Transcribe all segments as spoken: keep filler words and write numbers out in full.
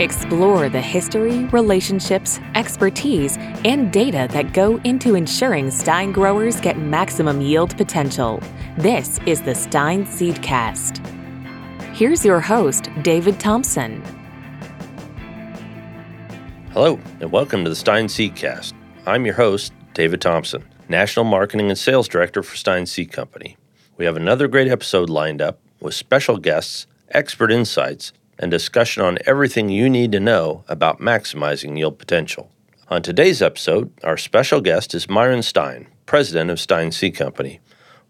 Explore the history, relationships, expertise, and data that go into ensuring Stine growers get maximum yield potential. This is the Stine Seedcast. Here's your host, David Thompson. Hello, and welcome to the Stine Seedcast. I'm your host, David Thompson, National Marketing and Sales Director for Stine Seed Company. We have another great episode lined up with special guests, expert insights, and discussion on everything you need to know about maximizing yield potential. On today's episode, our special guest is Myron Stine, president of Stine Seed Company.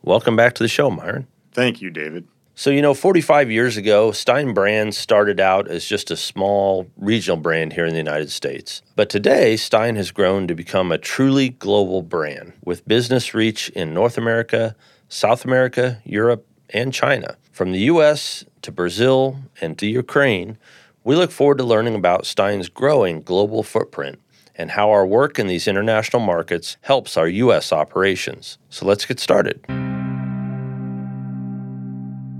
Welcome back to the show, Myron. Thank you, David. So, you know, forty-five years ago, Stine brand started out as just a small regional brand here in the United States. But today, Stine has grown to become a truly global brand with business reach in North America, South America, Europe, and China. From the U S to Brazil and to Ukraine, we look forward to learning about Stine's growing global footprint and how our work in these international markets helps our U S operations. So let's get started.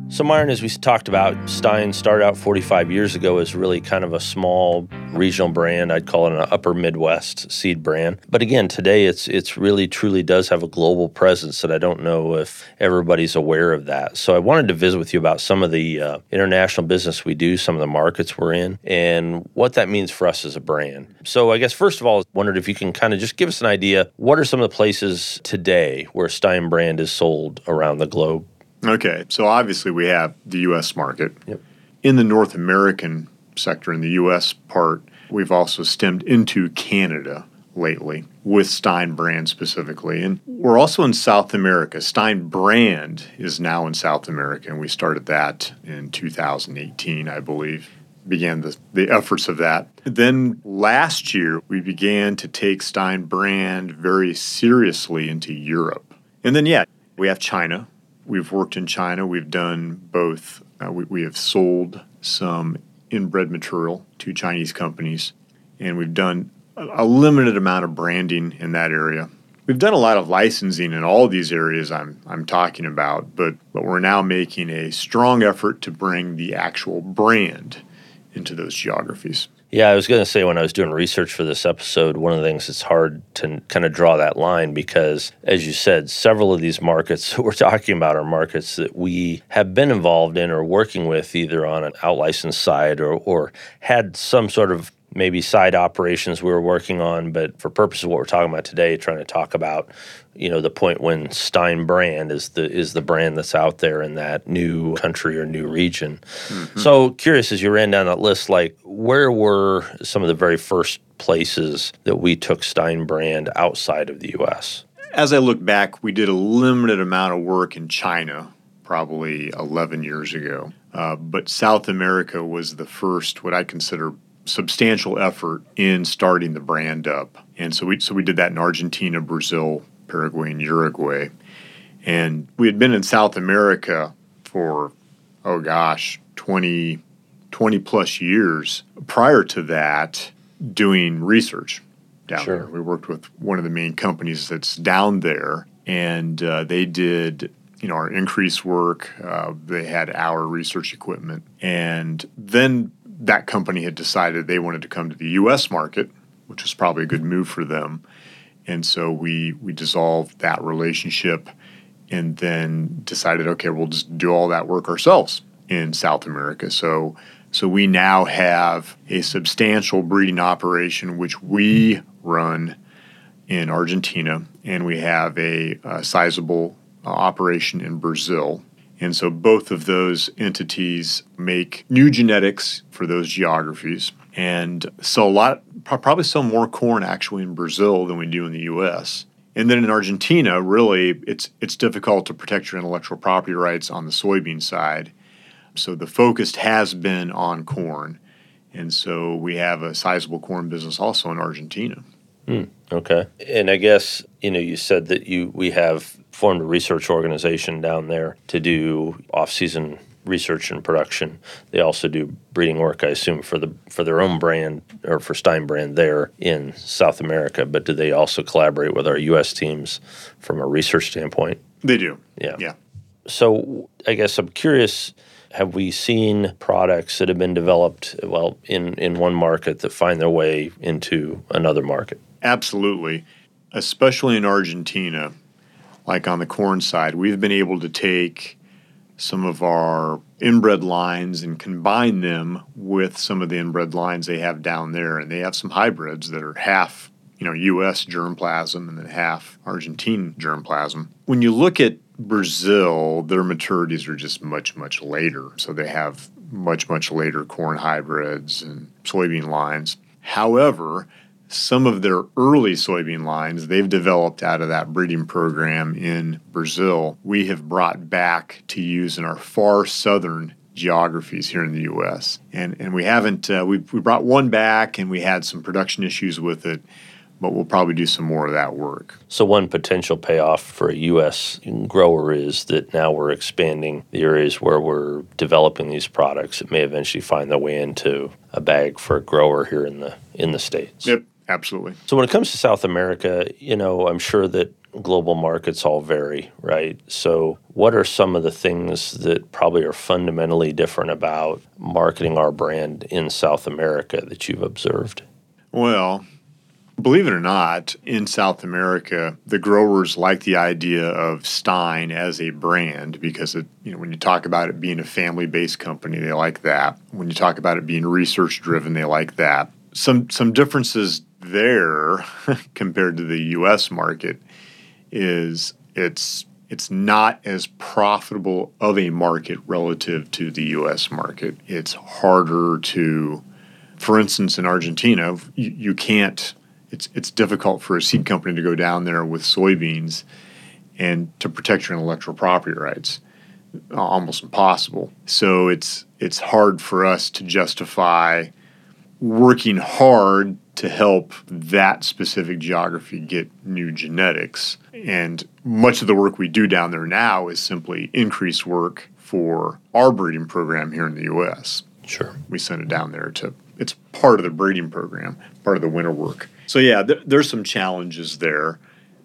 So Myron, as we talked about, Stine started out forty-five years ago as really kind of a small regional brand. I'd call it an upper Midwest seed brand. But again, today it's it's really truly does have a global presence that I don't know if everybody's aware of that. So I wanted to visit with you about some of the uh, international business we do, some of the markets we're in, and what that means for us as a brand. So I guess first of all, I wondered if you can kind of just give us an idea, what are some of the places today where Stine brand is sold around the globe? Okay, so obviously we have the U S market. Yep. In the North American sector, in the U S part, we've also stemmed into Canada lately with Stine brand specifically. And we're also in South America. Stine brand is now in South America, and we started that in two thousand eighteen, I believe, began the, the efforts of that. Then last year, we began to take Stine brand very seriously into Europe. And then, yeah, we have China. We've worked in China. We've done both. Uh, we, we have sold some inbred material to Chinese companies, and we've done a, a limited amount of branding in that area. We've done a lot of licensing in all these areas I'm I'm talking about, but, but we're now making a strong effort to bring the actual brand into those geographies. Yeah, I was going to say when I was doing research for this episode, one of the things that's hard to kind of draw that line because, as you said, several of these markets that we're talking about are markets that we have been involved in or working with either on an out-licensed side or, or had some sort of maybe side operations we were working on. But for purposes of what we're talking about today, trying to talk about, you know, the point when Stine brand is the is the brand that's out there in that new country or new region. Mm-hmm. So curious, as you ran down that list, like where were some of the very first places that we took Stine brand outside of the U S? As I look back, we did a limited amount of work in China probably eleven years ago. Uh, but South America was the first, what I consider substantial effort in starting the brand up. And so we so we did that in Argentina, Brazil, Paraguay, and Uruguay. And we had been in South America for, oh gosh, twenty, twenty plus years prior to that doing research down sure. there. We worked with one of the main companies that's down there, and uh, they did you know, our increase work. Uh, they had our research equipment. And then that company had decided they wanted to come to the U S market, which was probably a good move for them. And so we we dissolved that relationship and then decided, okay, we'll just do all that work ourselves in South America. So so we now have a substantial breeding operation, which we run in Argentina, and we have a, a sizable uh, operation in Brazil. And so both of those entities make new genetics for those geographies and sell a lot, probably sell more corn actually in Brazil than we do in the U S. And then in Argentina, really, it's it's difficult to protect your intellectual property rights on the soybean side. So the focus has been on corn. And so we have a sizable corn business also in Argentina. Mm, okay. And I guess, you know, you said that you we have formed a research organization down there to do off-season research and production. They also do breeding work, I assume, for the for their own brand or for Stine brand there in South America. But do they also collaborate with our U S teams from a research standpoint? They do. Yeah. Yeah. So I guess I'm curious have we seen products that have been developed, well, in, in one market that find their way into another market? Absolutely. Especially in Argentina, like on the corn side, we've been able to take some of our inbred lines and combine them with some of the inbred lines they have down there. And they have some hybrids that are half, you know, U S germplasm and then half Argentine germplasm. When you look at Brazil, their maturities are just much, much later. So they have much, much later corn hybrids and soybean lines. However, some of their early soybean lines they've developed out of that breeding program in Brazil, we have brought back to use in our far southern geographies here in the U S. And and we haven't, uh, we we brought one back and we had some production issues with it, but we'll probably do some more of that work. So one potential payoff for a U S grower is that now we're expanding the areas where we're developing these products that may eventually find their way into a bag for a grower here in the in the States. Yep. Absolutely. So when it comes to South America, you know, I'm sure that global markets all vary, right? So what are some of the things that probably are fundamentally different about marketing our brand in South America that you've observed? Well, believe it or not, in South America, the growers like the idea of Stine as a brand because, it, you know, when you talk about it being a family-based company, they like that. When you talk about it being research-driven, they like that. Some some differences there compared to the U S market is it's it's not as profitable of a market relative to the U S market. It's harder to, for instance, in Argentina, you, you can't, it's it's difficult for a seed company to go down there with soybeans and to protect your intellectual property rights. Almost impossible. So it's it's hard for us to justify working hard to help that specific geography get new genetics. And much of the work we do down there now is simply increased work for our breeding program here in the U S. Sure. We send it down there to, it's part of the breeding program, part of the winter work. So yeah, th- there's some challenges there.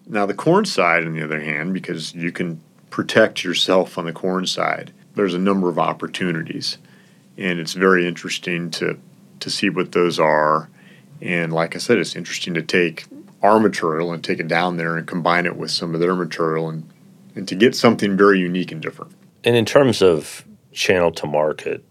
Now the corn side, on the other hand, because you can protect yourself on the corn side, there's a number of opportunities. And it's very interesting to to see what those are. And like I said, it's interesting to take our material and take it down there and combine it with some of their material and, and to get something very unique and different. And in terms of channel to market,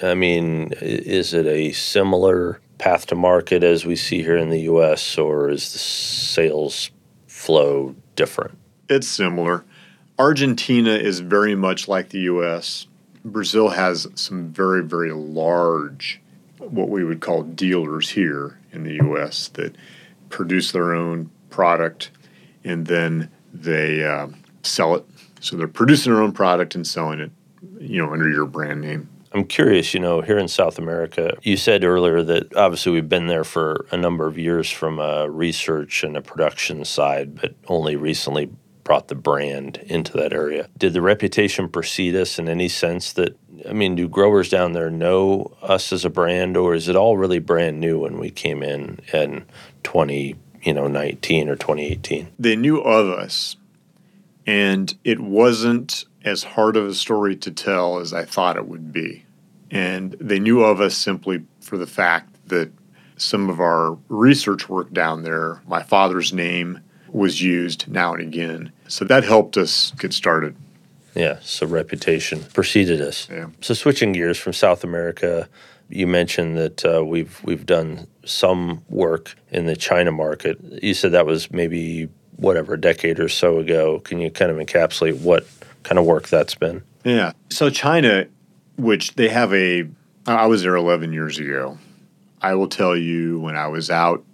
I mean, is it a similar path to market as we see here in the U S, or is the sales flow different? It's similar. Argentina is very much like the U S. Brazil has some very, very large what we would call dealers here in the U S that produce their own product and then they uh, sell it. So they're producing their own product and selling it, you know, under your brand name. I'm curious, you know, here in South America, you said earlier that obviously we've been there for a number of years from a research and a production side, but only recently brought the brand into that area. Did the reputation precede us in any sense that, I mean, do growers down there know us as a brand, or is it all really brand new when we came in in twenty, you know, nineteen or twenty eighteen? They knew of us, and it wasn't as hard of a story to tell as I thought it would be. And they knew of us simply for the fact that some of our research work down there, my father's name was used now and again. So that helped us get started. Yeah, so reputation preceded us. Yeah. So switching gears from South America, you mentioned that uh, we've we've done some work in the China market. You said that was maybe, whatever, a decade or so ago. Can you kind of encapsulate what kind of work that's been? Yeah. So China, which they have a, I was there eleven years ago. I will tell you, when I was out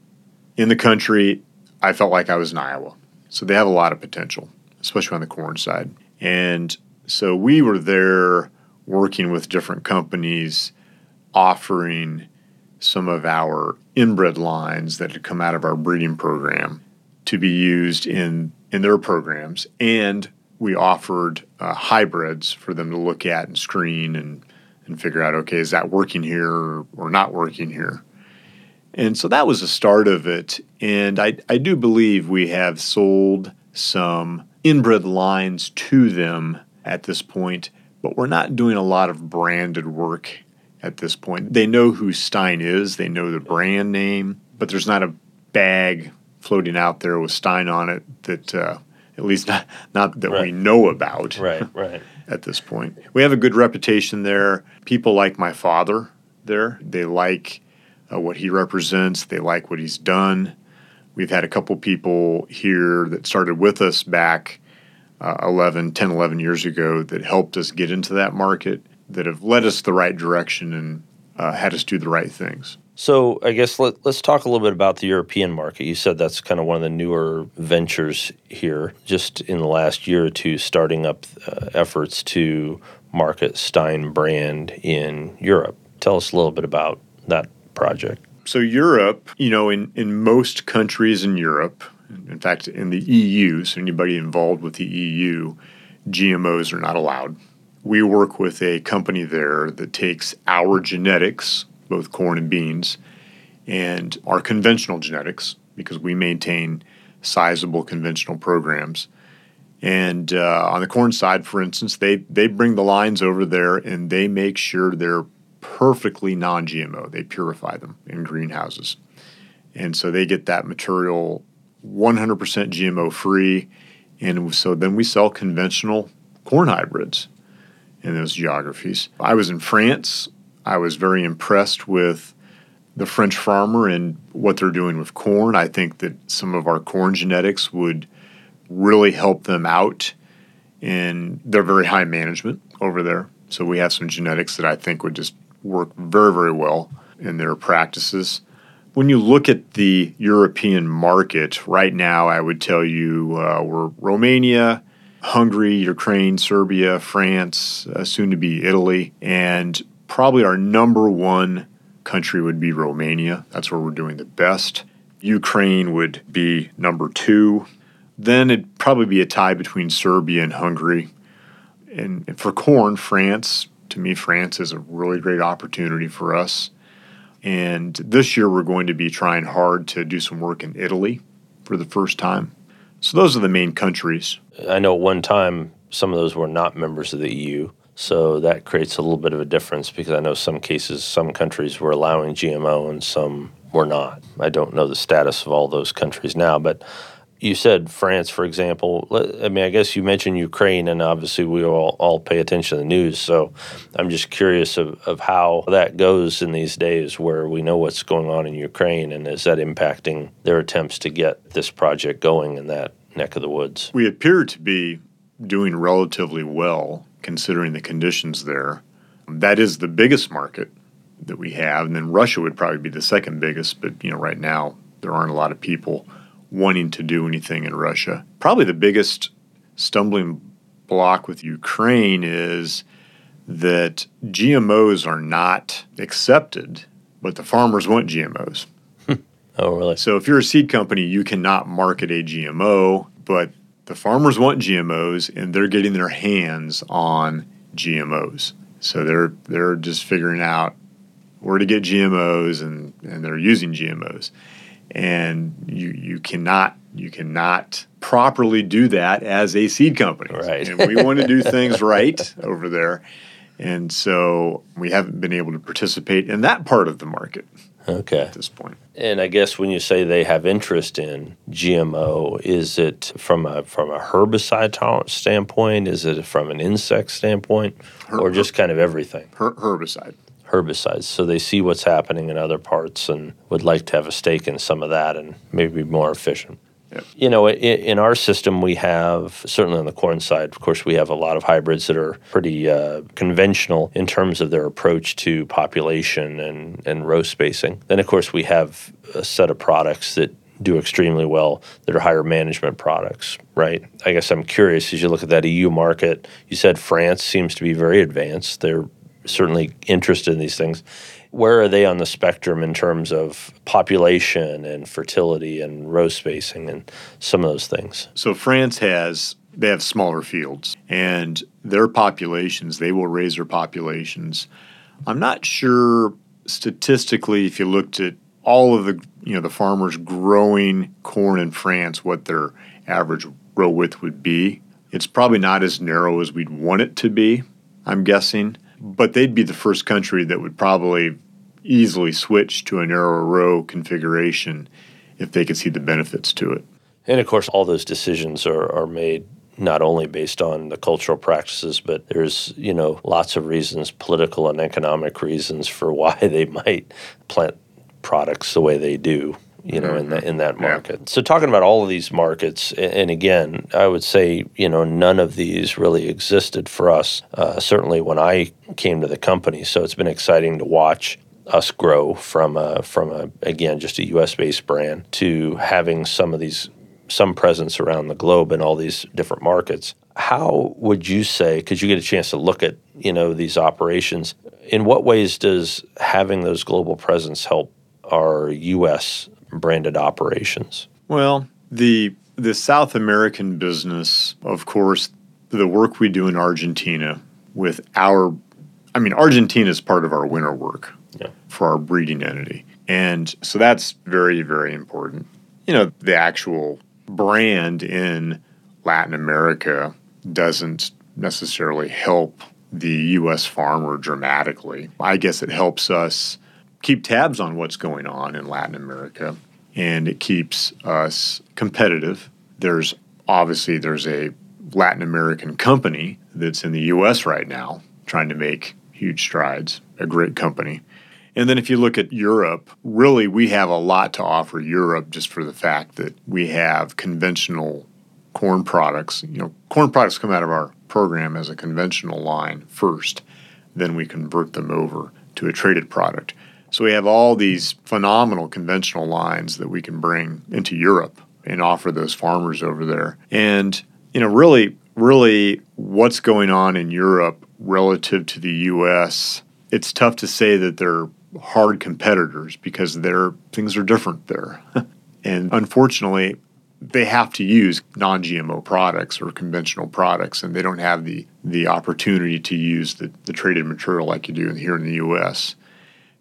in the country, I felt like I was in Iowa. So they have a lot of potential, especially on the corn side. And so we were there working with different companies, offering some of our inbred lines that had come out of our breeding program to be used in, in their programs. And we offered uh, hybrids for them to look at and screen and, and figure out, okay, is that working here or not working here? And so that was the start of it. And I, I do believe we have sold some inbred lines to them at this point, but we're not doing a lot of branded work at this point. They know who Stine is. They know the brand name, but there's not a bag floating out there with Stine on it that, uh, at least not, not that right. we know about right, right. at this point. We have a good reputation there. People like my father there. They like uh, what he represents. They like what he's done. We've had a couple people here that started with us back uh, eleven, ten, eleven years ago that helped us get into that market, that have led us the right direction and uh, had us do the right things. So I guess let, let's talk a little bit about the European market. You said that's kind of one of the newer ventures here, just in the last year or two, starting up uh, efforts to market Stine brand in Europe. Tell us a little bit about that project. So Europe, you know, in, in most countries in Europe, in fact, in the E U, so anybody involved with the E U, G M Os are not allowed. We work with a company there that takes our genetics, both corn and beans, and our conventional genetics, because we maintain sizable conventional programs. And uh, on the corn side, for instance, they, they bring the lines over there and they make sure they're perfectly non-G M O. They purify them in greenhouses. And so they get that material one hundred percent G M O-free. And so then we sell conventional corn hybrids in those geographies. I was in France. I was very impressed with the French farmer and what they're doing with corn. I think that some of our corn genetics would really help them out, and they're very high management over there. So we have some genetics that I think would just work very, very well in their practices. When you look at the European market right now, I would tell you uh, we're Romania, Hungary, Ukraine, Serbia, France, uh, soon to be Italy, and probably our number one country would be Romania. That's where we're doing the best. Ukraine would be number two. Then it'd probably be a tie between Serbia and Hungary. And for corn, France, to me, France is a really great opportunity for us. And this year we're going to be trying hard to do some work in Italy for the first time. So those are the main countries. I know at one time some of those were not members of the E U. So that creates a little bit of a difference because I know some cases, some countries were allowing G M O and some were not. I don't know the status of all those countries now, but you said France, for example. I mean, I guess you mentioned Ukraine, and obviously we all, all pay attention to the news. So I'm just curious of, of how that goes in these days where we know what's going on in Ukraine, and is that impacting their attempts to get this project going in that neck of the woods? We appear to be doing relatively well considering the conditions there. That is the biggest market that we have. And then Russia would probably be the second biggest, but you know, right now there aren't a lot of people wanting to do anything in Russia. Probably the biggest stumbling block with Ukraine is that G M Os are not accepted, but the farmers want G M Os. Oh, really? So if you're a seed company, you cannot market a G M O, but the farmers want G M Os, and they're getting their hands on G M Os. So they're they're just figuring out where to get G M Os, and, and they're using G M Os. And you you cannot you cannot properly do that as a seed company. Right. And we want to do things right over there. And so we haven't been able to participate in that part of the market. Okay. At this point. And I guess when you say they have interest in G M O, is it from a from a herbicide tolerance standpoint? Is it from an insect standpoint? Her- or just kind of everything? Her- herbicide. Herbicides. So they see what's happening in other parts and would like to have a stake in some of that and maybe be more efficient. Yep. You know, in, in our system, we have, certainly on the corn side, of course, we have a lot of hybrids that are pretty uh, conventional in terms of their approach to population and, and row spacing. Then, of course, we have a set of products that do extremely well that are higher management products, right? I guess I'm curious, as you look at that E U market, you said France seems to be very advanced. They're certainly interested in these things. Where are they on the spectrum in terms of population and fertility and row spacing and some of those things? So France has, they have smaller fields, and their populations, they will raise their populations. I'm not sure statistically if you looked at all of the, you know, the farmers growing corn in France, what their average row width would be. It's probably not as narrow as we'd want it to be. I'm guessing. But they'd be the first country that would probably easily switch to a narrow row configuration if they could see the benefits to it. And, of course, all those decisions are, are made not only based on the cultural practices, but there's, you know, lots of reasons, political and economic reasons for why they might plant products the way they do, you know, mm-hmm. in, the, in that market. Yeah. So talking about all of these markets, and again, I would say, you know, none of these really existed for us, uh, certainly when I came to the company. So it's been exciting to watch us grow from a, from a again, just a U S-based brand to having some of these some presence around the globe in all these different markets. How would you say, because you get a chance to look at, you know, these operations, in what ways does having those global presence help our U S branded operations? Well, the the South American business, of course, the work we do in Argentina with our, I mean, Argentina is part of our winter work yeah. for our breeding entity. And so that's very, very important. You know, the actual brand in Latin America doesn't necessarily help the U S farmer dramatically. I guess it helps us keep tabs on what's going on in Latin America, and it keeps us competitive. There's obviously there's a Latin American company that's in the U S right now trying to make huge strides, a great company. And then if you look at Europe, really we have a lot to offer Europe just for the fact that we have conventional corn products. You know, corn products come out of our program as a conventional line first, then we convert them over to a traded product. So we have all these phenomenal conventional lines that we can bring into Europe and offer those farmers over there. And, you know, really, really what's going on in Europe relative to the U S, it's tough to say that they're hard competitors because their things are different there. And unfortunately, they have to use non-G M O products or conventional products, and they don't have the, the opportunity to use the, the traded material like you do here in the U S.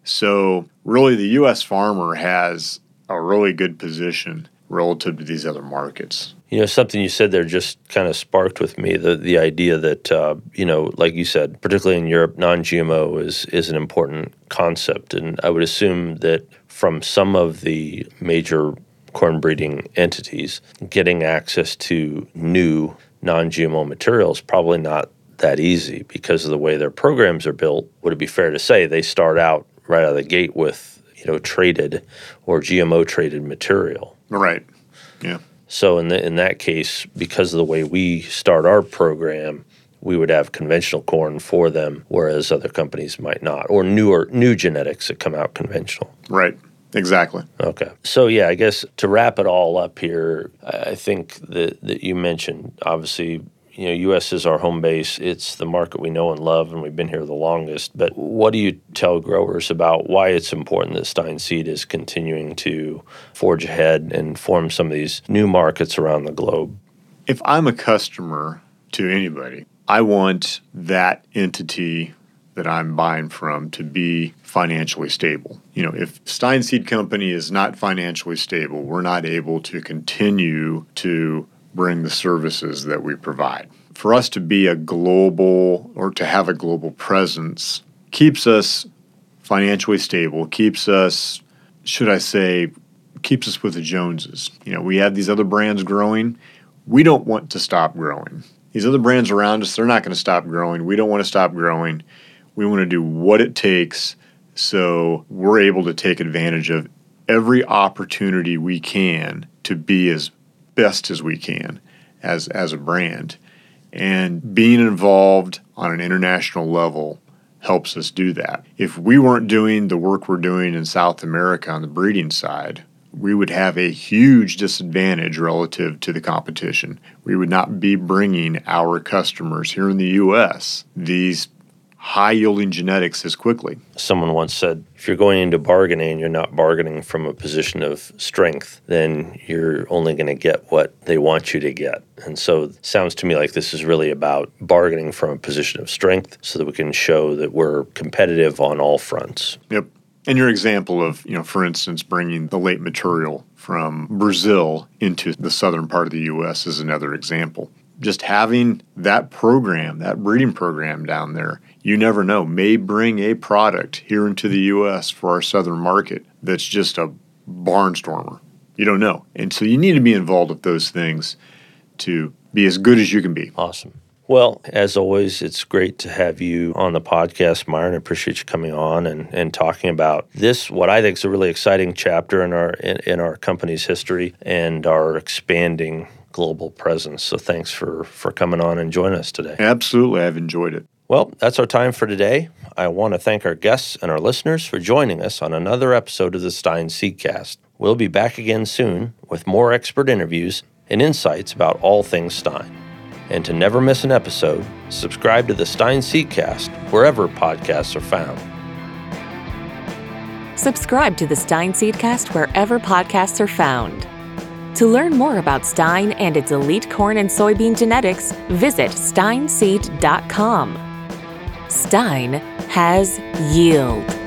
So really the U S farmer has a really good position relative to these other markets. You know, something you said there just kind of sparked with me, the the idea that, uh, you know, like you said, particularly in Europe, non-G M O is, is an important concept. And I would assume that from some of the major corn breeding entities, getting access to new non-G M O materials probably not that easy because of the way their programs are built. Would it be fair to say they start out right out of the gate with, you know, traded or G M O-traded material? Right, yeah. So in the, in that case, because of the way we start our program, we would have conventional corn for them, whereas other companies might not, or newer new genetics that come out conventional. Right, exactly. Okay. So, yeah, I guess to wrap it all up here, I think that, that you mentioned, obviously, you know, U S is our home base. It's the market we know and love, and we've been here the longest. But what do you tell growers about why it's important that Stine Seed is continuing to forge ahead and form some of these new markets around the globe? If I'm a customer to anybody, I want that entity that I'm buying from to be financially stable. You know, if Stine Seed Company is not financially stable, we're not able to continue to bring the services that we provide. For us to be a global or to have a global presence keeps us financially stable, keeps us, should I say, keeps us with the Joneses. You know, we have these other brands growing. We don't want to stop growing. These other brands around us, they're not going to stop growing. We don't want to stop growing. We want to do what it takes so we're able to take advantage of every opportunity we can to be as best as we can as as a brand. And being involved on an international level helps us do that. If we weren't doing the work we're doing in South America on the breeding side, we would have a huge disadvantage relative to the competition. We would not be bringing our customers here in the U S these high-yielding genetics as quickly. Someone once said, if you're going into bargaining and you're not bargaining from a position of strength, then you're only going to get what they want you to get. And so it sounds to me like this is really about bargaining from a position of strength so that we can show that we're competitive on all fronts. Yep. And your example of, you know, for instance, bringing the late material from Brazil into the southern part of the U S is another example. just having that program, that breeding program down there, you never know, may bring a product here into the U S for our southern market that's just a barnstormer. You don't know. And so you need to be involved with those things to be as good as you can be. Awesome. Well, as always, it's great to have you on the podcast, Myron. I appreciate you coming on and, and talking about this, what I think is a really exciting chapter in our in, in our company's history and our expanding global presence. So thanks for, for coming on and joining us today. Absolutely. I've enjoyed it. Well, that's our time for today. I want to thank our guests and our listeners for joining us on another episode of the Stine Seedcast. We'll be back again soon with more expert interviews and insights about all things Stine. And to never miss an episode, subscribe to the Stine Seedcast wherever podcasts are found. Subscribe to the Stine Seedcast wherever podcasts are found. To learn more about Stine and its elite corn and soybean genetics, visit stine seed dot com. Stine has yield.